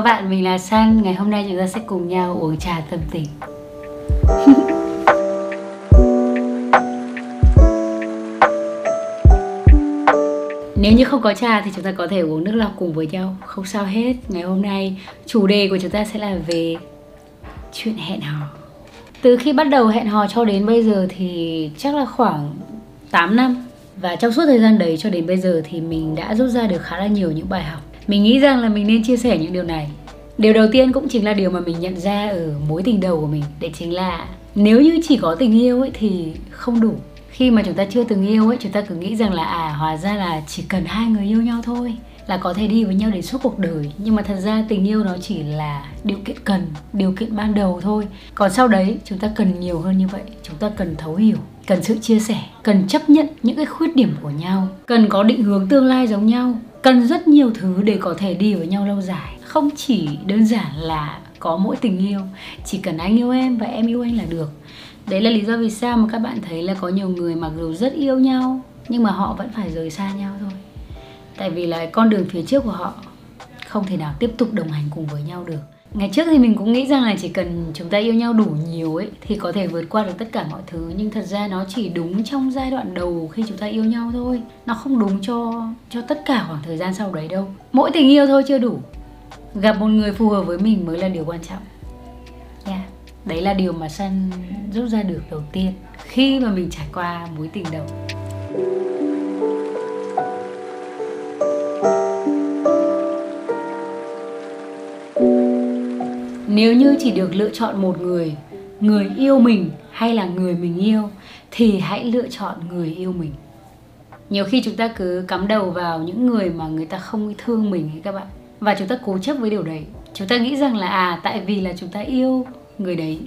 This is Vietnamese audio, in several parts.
các bạn, mình là Sun. Ngày hôm nay chúng ta sẽ cùng nhau uống trà tâm tình. Nếu như không có trà thì chúng ta có thể uống nước lọc cùng với nhau, không sao hết. Ngày hôm nay chủ đề của chúng ta sẽ là về chuyện hẹn hò. Từ khi bắt đầu hẹn hò cho đến bây giờ thì chắc là khoảng 8 năm. Và trong suốt thời gian đấy cho đến bây giờ thì mình đã rút ra được khá là nhiều những bài học. Mình nghĩ rằng là mình nên chia sẻ những điều này. Điều đầu tiên cũng chính là điều mà mình nhận ra ở mối tình đầu của mình. Đấy chính là nếu như chỉ có tình yêu ấy thì không đủ. Khi mà chúng ta chưa từng yêu ấy, chúng ta cứ nghĩ rằng là hóa ra là chỉ cần hai người yêu nhau thôi là có thể đi với nhau đến suốt cuộc đời. Nhưng mà thật ra tình yêu nó chỉ là điều kiện cần, điều kiện ban đầu thôi. Còn sau đấy chúng ta cần nhiều hơn như vậy. Chúng ta cần thấu hiểu, cần sự chia sẻ, cần chấp nhận những cái khuyết điểm của nhau, cần có định hướng tương lai giống nhau, cần rất nhiều thứ để có thể đi với nhau lâu dài. Không chỉ đơn giản là có mỗi tình yêu, chỉ cần anh yêu em và em yêu anh là được. Đấy là lý do vì sao mà các bạn thấy là có nhiều người mặc dù rất yêu nhau nhưng mà họ vẫn phải rời xa nhau thôi. Tại vì là con đường phía trước của họ không thể nào tiếp tục đồng hành cùng với nhau được. Ngày trước thì mình cũng nghĩ rằng là chỉ cần chúng ta yêu nhau đủ nhiều ấy thì có thể vượt qua được tất cả mọi thứ. Nhưng thật ra nó chỉ đúng trong giai đoạn đầu khi chúng ta yêu nhau thôi. Nó không đúng cho tất cả khoảng thời gian sau đấy đâu. Mỗi tình yêu thôi chưa đủ. Gặp một người phù hợp với mình mới là điều quan trọng. Yeah. Đấy là điều mà Sun rút ra được đầu tiên khi mà mình trải qua mối tình đầu. Nếu như chỉ được lựa chọn một người, người yêu mình hay là người mình yêu, thì hãy lựa chọn người yêu mình. Nhiều khi chúng ta cứ cắm đầu vào những người mà người ta không thương mình ấy các bạn. Và chúng ta cố chấp với điều đấy. Chúng ta nghĩ rằng là tại vì là chúng ta yêu người đấy,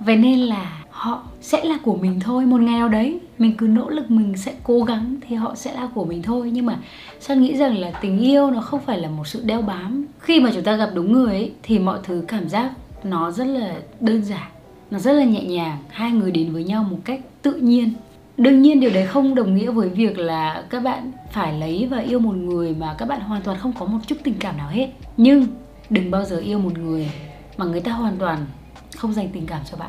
vậy nên là họ sẽ là của mình thôi. Một ngày nào đấy mình cứ nỗ lực, mình sẽ cố gắng thì họ sẽ là của mình thôi. Nhưng mà Sun nghĩ rằng là tình yêu nó không phải là một sự đeo bám. Khi mà chúng ta gặp đúng người ấy, thì mọi thứ cảm giác nó rất là đơn giản, nó rất là nhẹ nhàng. Hai người đến với nhau một cách tự nhiên. Đương nhiên điều đấy không đồng nghĩa với việc là các bạn phải lấy và yêu một người mà các bạn hoàn toàn không có một chút tình cảm nào hết. Nhưng đừng bao giờ yêu một người mà người ta hoàn toàn không dành tình cảm cho bạn.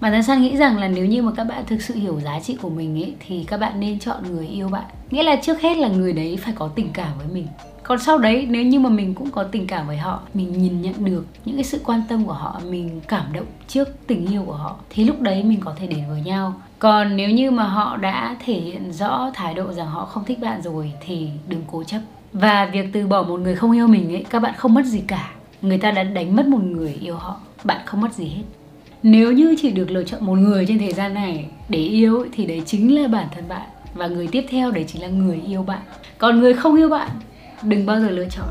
Bản thân Sun nghĩ rằng là nếu như mà các bạn thực sự hiểu giá trị của mình ấy, thì các bạn nên chọn người yêu bạn. Nghĩa là trước hết là người đấy phải có tình cảm với mình. Còn sau đấy nếu như mà mình cũng có tình cảm với họ, mình nhìn nhận được những cái sự quan tâm của họ, mình cảm động trước tình yêu của họ, thì lúc đấy mình có thể đến với nhau. Còn nếu như mà họ đã thể hiện rõ thái độ rằng họ không thích bạn rồi thì đừng cố chấp. Và việc từ bỏ một người không yêu mình ấy, các bạn không mất gì cả. Người ta đã đánh mất một người yêu họ, bạn không mất gì hết. Nếu như chỉ được lựa chọn một người trên thế gian này để yêu ấy, thì đấy chính là bản thân bạn. Và người tiếp theo đấy chính là người yêu bạn. Còn người không yêu bạn, đừng bao giờ lựa chọn.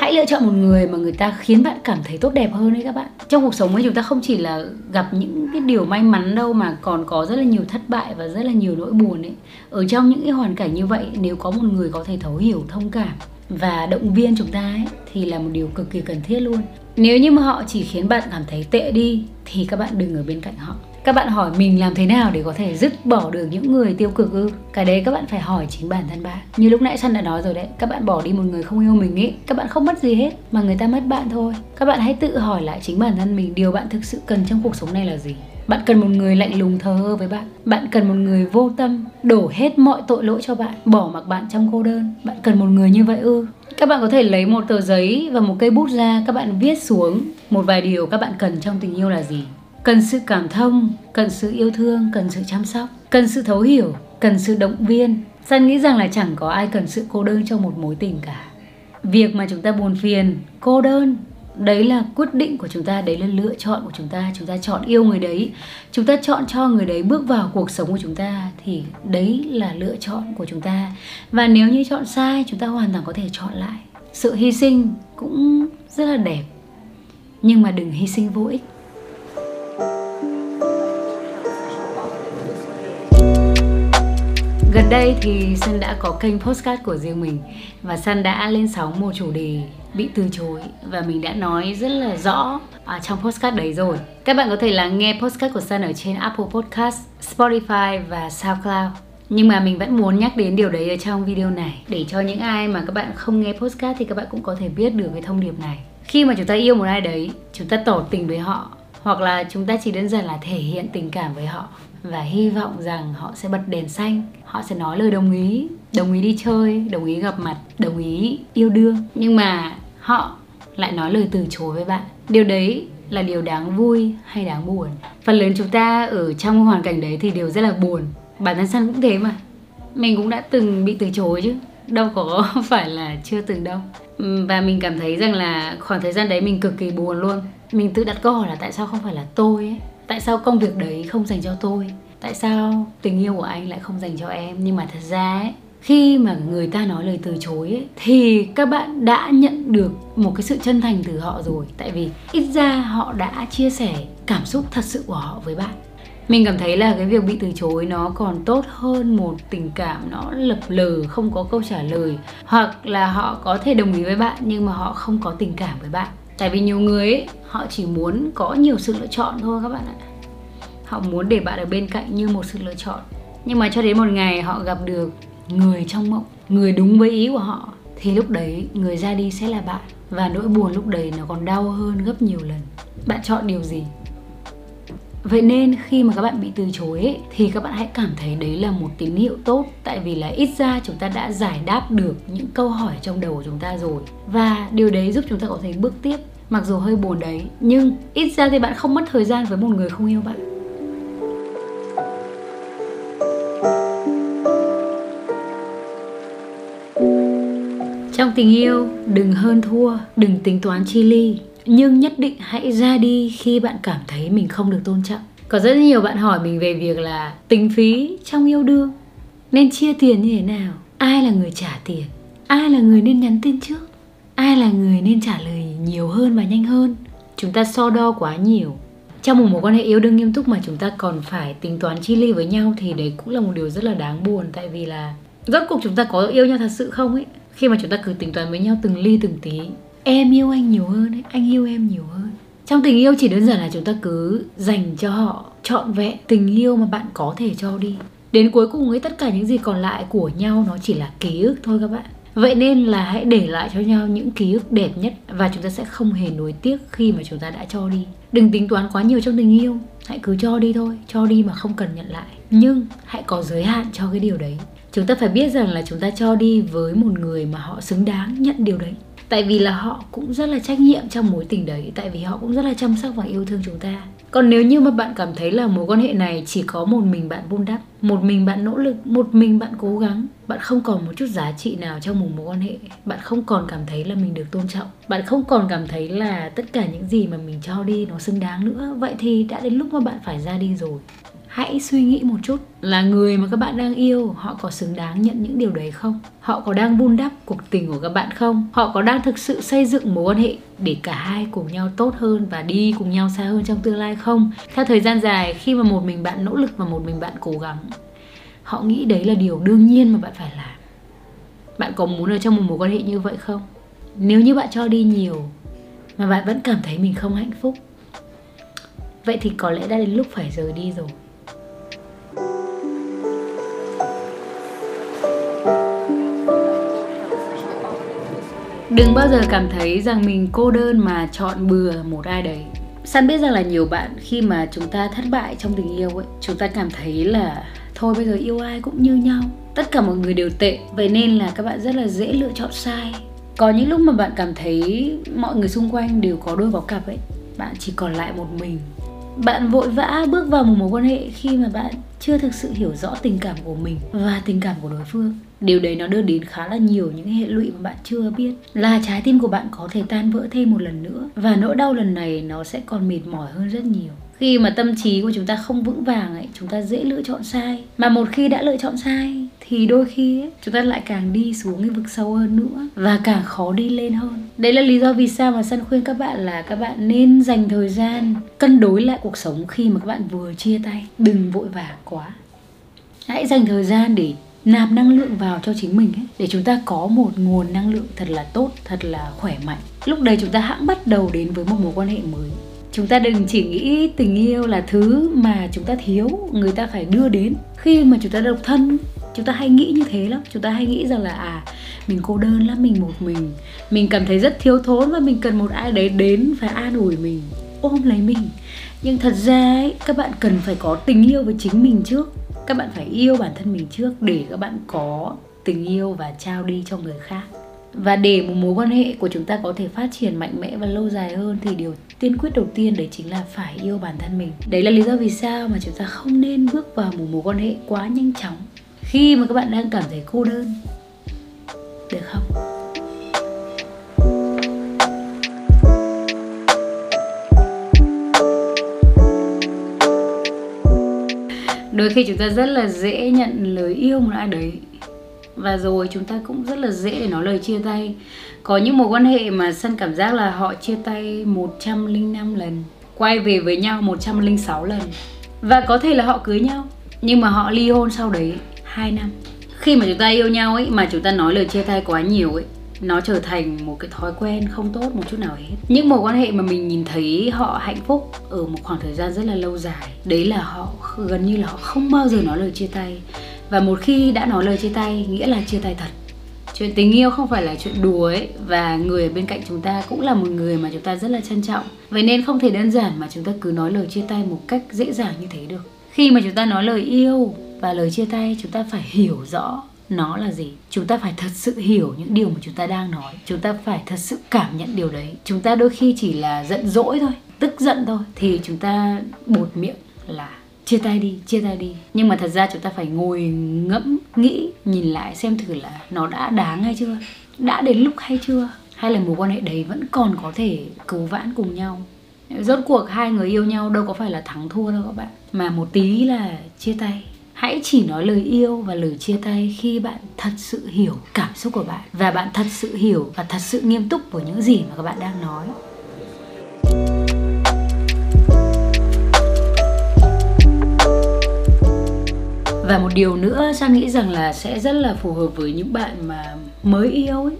Hãy lựa chọn một người mà người ta khiến bạn cảm thấy tốt đẹp hơn đấy các bạn. Trong cuộc sống ấy chúng ta không chỉ là gặp những cái điều may mắn đâu mà còn có rất là nhiều thất bại và rất là nhiều nỗi buồn ấy. Ở trong những cái hoàn cảnh như vậy, nếu có một người có thể thấu hiểu, thông cảm và động viên chúng ta ấy, thì là một điều cực kỳ cần thiết luôn. Nếu như mà họ chỉ khiến bạn cảm thấy tệ đi thì các bạn đừng ở bên cạnh họ. Các bạn hỏi mình làm thế nào để có thể dứt bỏ được những người tiêu cực ư? Cái đấy các bạn phải hỏi chính bản thân bạn. Như lúc nãy Sun đã nói rồi đấy, các bạn bỏ đi một người không yêu mình ấy, các bạn không mất gì hết mà người ta mất bạn thôi. Các bạn hãy tự hỏi lại chính bản thân mình điều bạn thực sự cần trong cuộc sống này là gì? Bạn cần một người lạnh lùng thờ ơ với bạn. Bạn cần một người vô tâm, đổ hết mọi tội lỗi cho bạn, bỏ mặc bạn trong cô đơn. Bạn cần một người như vậy ư? Các bạn có thể lấy một tờ giấy và một cây bút ra, các bạn viết xuống một vài điều các bạn cần trong tình yêu là gì? Cần sự cảm thông, cần sự yêu thương, cần sự chăm sóc, cần sự thấu hiểu, cần sự động viên. Sun nghĩ rằng là chẳng có ai cần sự cô đơn trong một mối tình cả. Việc mà chúng ta buồn phiền, cô đơn, đấy là quyết định của chúng ta, đấy là lựa chọn của chúng ta. Chúng ta chọn yêu người đấy, chúng ta chọn cho người đấy bước vào cuộc sống của chúng ta, thì đấy là lựa chọn của chúng ta. Và nếu như chọn sai, chúng ta hoàn toàn có thể chọn lại. Sự hy sinh cũng rất là đẹp, nhưng mà đừng hy sinh vô ích. Gần đây thì Sun đã có kênh podcast của riêng mình và Sun đã lên sóng một chủ đề bị từ chối và mình đã nói rất là rõ trong podcast đấy rồi. Các bạn có thể là nghe podcast của Sun ở trên Apple Podcast, Spotify và SoundCloud. Nhưng mà mình vẫn muốn nhắc đến điều đấy ở trong video này, để cho những ai mà các bạn không nghe podcast thì các bạn cũng có thể biết được cái thông điệp này. Khi mà chúng ta yêu một ai đấy, chúng ta tỏ tình với họ, hoặc là chúng ta chỉ đơn giản là thể hiện tình cảm với họ và hy vọng rằng họ sẽ bật đèn xanh, họ sẽ nói lời đồng ý đi chơi, đồng ý gặp mặt, đồng ý yêu đương. Nhưng mà họ lại nói lời từ chối với bạn. Điều đấy là điều đáng vui hay đáng buồn? Phần lớn chúng ta ở trong hoàn cảnh đấy thì đều rất là buồn. Bản thân Sun cũng thế mà. Mình cũng đã từng bị từ chối chứ, đâu có phải là chưa từng đâu. Và mình cảm thấy rằng là khoảng thời gian đấy mình cực kỳ buồn luôn. Mình tự đặt câu hỏi là tại sao không phải là tôi ấy? Tại sao công việc đấy không dành cho tôi? Tại sao tình yêu của anh lại không dành cho em? Nhưng mà thật ra ấy, khi mà người ta nói lời từ chối ấy, thì các bạn đã nhận được một cái sự chân thành từ họ rồi. Tại vì ít ra họ đã chia sẻ cảm xúc thật sự của họ với bạn. Mình cảm thấy là cái việc bị từ chối nó còn tốt hơn một tình cảm nó lập lờ, không có câu trả lời. Hoặc là họ có thể đồng ý với bạn nhưng mà họ không có tình cảm với bạn. Tại vì nhiều người ấy, họ chỉ muốn có nhiều sự lựa chọn thôi các bạn ạ. Họ muốn để bạn ở bên cạnh như một sự lựa chọn. Nhưng mà cho đến một ngày họ gặp được người trong mộng, người đúng với ý của họ, thì lúc đấy người ra đi sẽ là bạn. Và nỗi buồn lúc đấy nó còn đau hơn gấp nhiều lần. Bạn chọn điều gì? Vậy nên khi mà các bạn bị từ chối ấy, thì các bạn hãy cảm thấy đấy là một tín hiệu tốt. Tại vì là ít ra chúng ta đã giải đáp được những câu hỏi trong đầu của chúng ta rồi. Và điều đấy giúp chúng ta có thể bước tiếp. Mặc dù hơi buồn đấy, nhưng ít ra thì bạn không mất thời gian với một người không yêu bạn. Trong tình yêu, đừng hơn thua, đừng tính toán chi ly. Nhưng nhất định hãy ra đi khi bạn cảm thấy mình không được tôn trọng. Có rất nhiều bạn hỏi mình về việc là tính phí trong yêu đương, nên chia tiền như thế nào, ai là người trả tiền, ai là người nên nhắn tin trước, ai là người nên trả lời nhiều hơn và nhanh hơn. Chúng ta so đo quá nhiều. Trong một mối quan hệ yêu đương nghiêm túc mà chúng ta còn phải tính toán chi ly với nhau thì đấy cũng là một điều rất là đáng buồn. Tại vì là rốt cuộc chúng ta có yêu nhau thật sự không ấy, khi mà chúng ta cứ tính toán với nhau từng ly từng tí. Em yêu anh nhiều hơn ấy, anh yêu em nhiều hơn. Trong tình yêu chỉ đơn giản là chúng ta cứ dành cho họ trọn vẹn tình yêu mà bạn có thể cho đi. Đến cuối cùng ấy, tất cả những gì còn lại của nhau nó chỉ là ký ức thôi các bạn. Vậy nên là hãy để lại cho nhau những ký ức đẹp nhất, và chúng ta sẽ không hề nuối tiếc khi mà chúng ta đã cho đi. Đừng tính toán quá nhiều trong tình yêu, hãy cứ cho đi thôi, cho đi mà không cần nhận lại. Nhưng hãy có giới hạn cho cái điều đấy. Chúng ta phải biết rằng là chúng ta cho đi với một người mà họ xứng đáng nhận điều đấy. Tại vì là họ cũng rất là trách nhiệm trong mối tình đấy. Tại vì họ cũng rất là chăm sóc và yêu thương chúng ta. Còn nếu như mà bạn cảm thấy là mối quan hệ này chỉ có một mình bạn vun đắp, một mình bạn nỗ lực, một mình bạn cố gắng, bạn không còn một chút giá trị nào trong một mối quan hệ, bạn không còn cảm thấy là mình được tôn trọng, bạn không còn cảm thấy là tất cả những gì mà mình cho đi nó xứng đáng nữa, vậy thì đã đến lúc mà bạn phải ra đi rồi. Hãy suy nghĩ một chút là người mà các bạn đang yêu, họ có xứng đáng nhận những điều đấy không? Họ có đang vun đắp cuộc tình của các bạn không? Họ có đang thực sự xây dựng mối quan hệ để cả hai cùng nhau tốt hơn và đi cùng nhau xa hơn trong tương lai không? Theo thời gian dài, khi mà một mình bạn nỗ lực và một mình bạn cố gắng, họ nghĩ đấy là điều đương nhiên mà bạn phải làm. Bạn có muốn ở trong một mối quan hệ như vậy không? Nếu như bạn cho đi nhiều mà bạn vẫn cảm thấy mình không hạnh phúc, vậy thì có lẽ đã đến lúc phải rời đi rồi. Đừng bao giờ cảm thấy rằng mình cô đơn mà chọn bừa một ai đấy. Sun biết rằng là nhiều bạn khi mà chúng ta thất bại trong tình yêu ấy, chúng ta cảm thấy là thôi bây giờ yêu ai cũng như nhau, tất cả mọi người đều tệ. Vậy nên là các bạn rất là dễ lựa chọn sai. Có những lúc mà bạn cảm thấy mọi người xung quanh đều có đôi có cặp ấy, bạn chỉ còn lại một mình. Bạn vội vã bước vào một mối quan hệ khi mà bạn chưa thực sự hiểu rõ tình cảm của mình và tình cảm của đối phương. Điều đấy nó đưa đến khá là nhiều những hệ lụy mà bạn chưa biết. Là trái tim của bạn có thể tan vỡ thêm một lần nữa, và nỗi đau lần này nó sẽ còn mệt mỏi hơn rất nhiều. Khi mà tâm trí của chúng ta không vững vàng ấy, chúng ta dễ lựa chọn sai. Mà một khi đã lựa chọn sai thì đôi khi ấy, chúng ta lại càng đi xuống cái vực sâu hơn nữa, và càng khó đi lên hơn. Đấy là lý do vì sao mà Sun khuyên các bạn là các bạn nên dành thời gian cân đối lại cuộc sống khi mà các bạn vừa chia tay. Đừng vội vã quá. Hãy dành thời gian để nạp năng lượng vào cho chính mình ấy, để chúng ta có một nguồn năng lượng thật là tốt, thật là khỏe mạnh. Lúc đấy chúng ta hãng bắt đầu đến với một mối quan hệ mới. Chúng ta đừng chỉ nghĩ tình yêu là thứ mà chúng ta thiếu, người ta phải đưa đến. Khi mà chúng ta độc thân, chúng ta hay nghĩ như thế lắm. Chúng ta hay nghĩ rằng là mình cô đơn lắm, mình một mình cảm thấy rất thiếu thốn và mình cần một ai đấy đến và an ủi mình, ôm lấy mình. Nhưng thật ra ấy, các bạn cần phải có tình yêu với chính mình trước. Các bạn phải yêu bản thân mình trước để các bạn có tình yêu và trao đi cho người khác. Và để một mối quan hệ của chúng ta có thể phát triển mạnh mẽ và lâu dài hơn thì điều tiên quyết đầu tiên đấy chính là phải yêu bản thân mình. Đấy là lý do vì sao mà chúng ta không nên bước vào một mối quan hệ quá nhanh chóng khi mà các bạn đang cảm thấy cô đơn, được không? Đôi khi chúng ta rất là dễ nhận lời yêu một ai đấy, và rồi chúng ta cũng rất là dễ để nói lời chia tay. Có những mối quan hệ mà Sun cảm giác là họ chia tay 105 lần, quay về với nhau 106 lần. Và có thể là họ cưới nhau, nhưng mà họ ly hôn sau đấy 2 năm. Khi mà chúng ta yêu nhau ấy, mà chúng ta nói lời chia tay quá nhiều ấy, nó trở thành một cái thói quen không tốt một chút nào hết. Những mối quan hệ mà mình nhìn thấy họ hạnh phúc ở một khoảng thời gian rất là lâu dài, đấy là họ gần như là họ không bao giờ nói lời chia tay. Và một khi đã nói lời chia tay, nghĩa là chia tay thật. Chuyện tình yêu không phải là chuyện đùa ấy. Và người ở bên cạnh chúng ta cũng là một người mà chúng ta rất là trân trọng. Vậy nên không thể đơn giản mà chúng ta cứ nói lời chia tay một cách dễ dàng như thế được. Khi mà chúng ta nói lời yêu và lời chia tay, chúng ta phải hiểu rõ nó là gì. Chúng ta phải thật sự hiểu những điều mà chúng ta đang nói. Chúng ta phải thật sự cảm nhận điều đấy. Chúng ta đôi khi chỉ là giận dỗi thôi, tức giận thôi, thì chúng ta buột miệng là chia tay đi, chia tay đi. Nhưng mà thật ra chúng ta phải ngồi ngẫm, nghĩ, nhìn lại xem thử là nó đã đáng hay chưa, đã đến lúc hay chưa, hay là mối quan hệ đấy vẫn còn có thể cứu vãn cùng nhau. Rốt cuộc hai người yêu nhau đâu có phải là thắng thua đâu các bạn, mà một tí là chia tay. Hãy chỉ nói lời yêu và lời chia tay khi bạn thật sự hiểu cảm xúc của bạn, và bạn thật sự hiểu và thật sự nghiêm túc với những gì mà các bạn đang nói. Và một điều nữa Sun nghĩ rằng là sẽ rất là phù hợp với những bạn mà mới yêu ấy,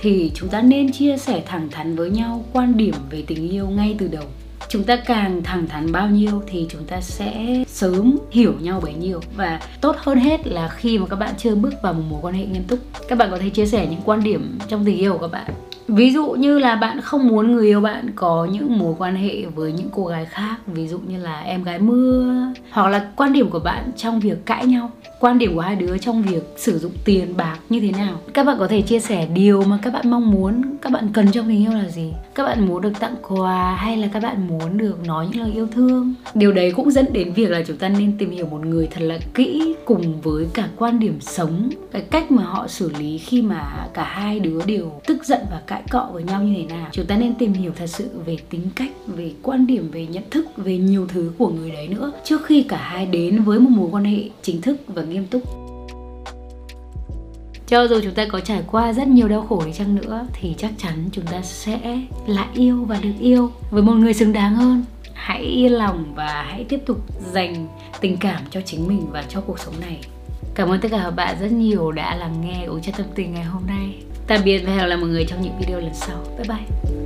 thì chúng ta nên chia sẻ thẳng thắn với nhau quan điểm về tình yêu ngay từ đầu. Chúng ta càng thẳng thắn bao nhiêu thì chúng ta sẽ sớm hiểu nhau bấy nhiêu. Và tốt hơn hết là khi mà các bạn chưa bước vào một mối quan hệ nghiêm túc, các bạn có thể chia sẻ những quan điểm trong tình yêu của các bạn. Ví dụ như là bạn không muốn người yêu bạn có những mối quan hệ với những cô gái khác, ví dụ như là em gái mưa, hoặc là quan điểm của bạn trong việc cãi nhau, quan điểm của hai đứa trong việc sử dụng tiền bạc như thế nào. Các bạn có thể chia sẻ điều mà các bạn mong muốn, các bạn cần trong tình yêu là gì. Các bạn muốn được tặng quà hay là các bạn muốn được nói những lời yêu thương. Điều đấy cũng dẫn đến việc là chúng ta nên tìm hiểu một người thật là kỹ, cùng với cả quan điểm sống, cái cách mà họ xử lý khi mà cả hai đứa đều tức giận và cãi cọ với nhau như thế nào. Chúng ta nên tìm hiểu thật sự về tính cách, về quan điểm, về nhận thức, về nhiều thứ của người đấy nữa, trước khi cả hai đến với một mối quan hệ chính thức và nghiêm túc. Cho dù chúng ta có trải qua rất nhiều đau khổ đi chăng nữa thì chắc chắn chúng ta sẽ lại yêu và được yêu với một người xứng đáng hơn. Hãy yên lòng và hãy tiếp tục dành tình cảm cho chính mình và cho cuộc sống này. Cảm ơn tất cả các bạn rất nhiều đã lắng nghe Uống Trà Tâm Tình ngày hôm nay. Tạm biệt và hẹn gặp lại mọi người trong những video lần sau. Bye bye!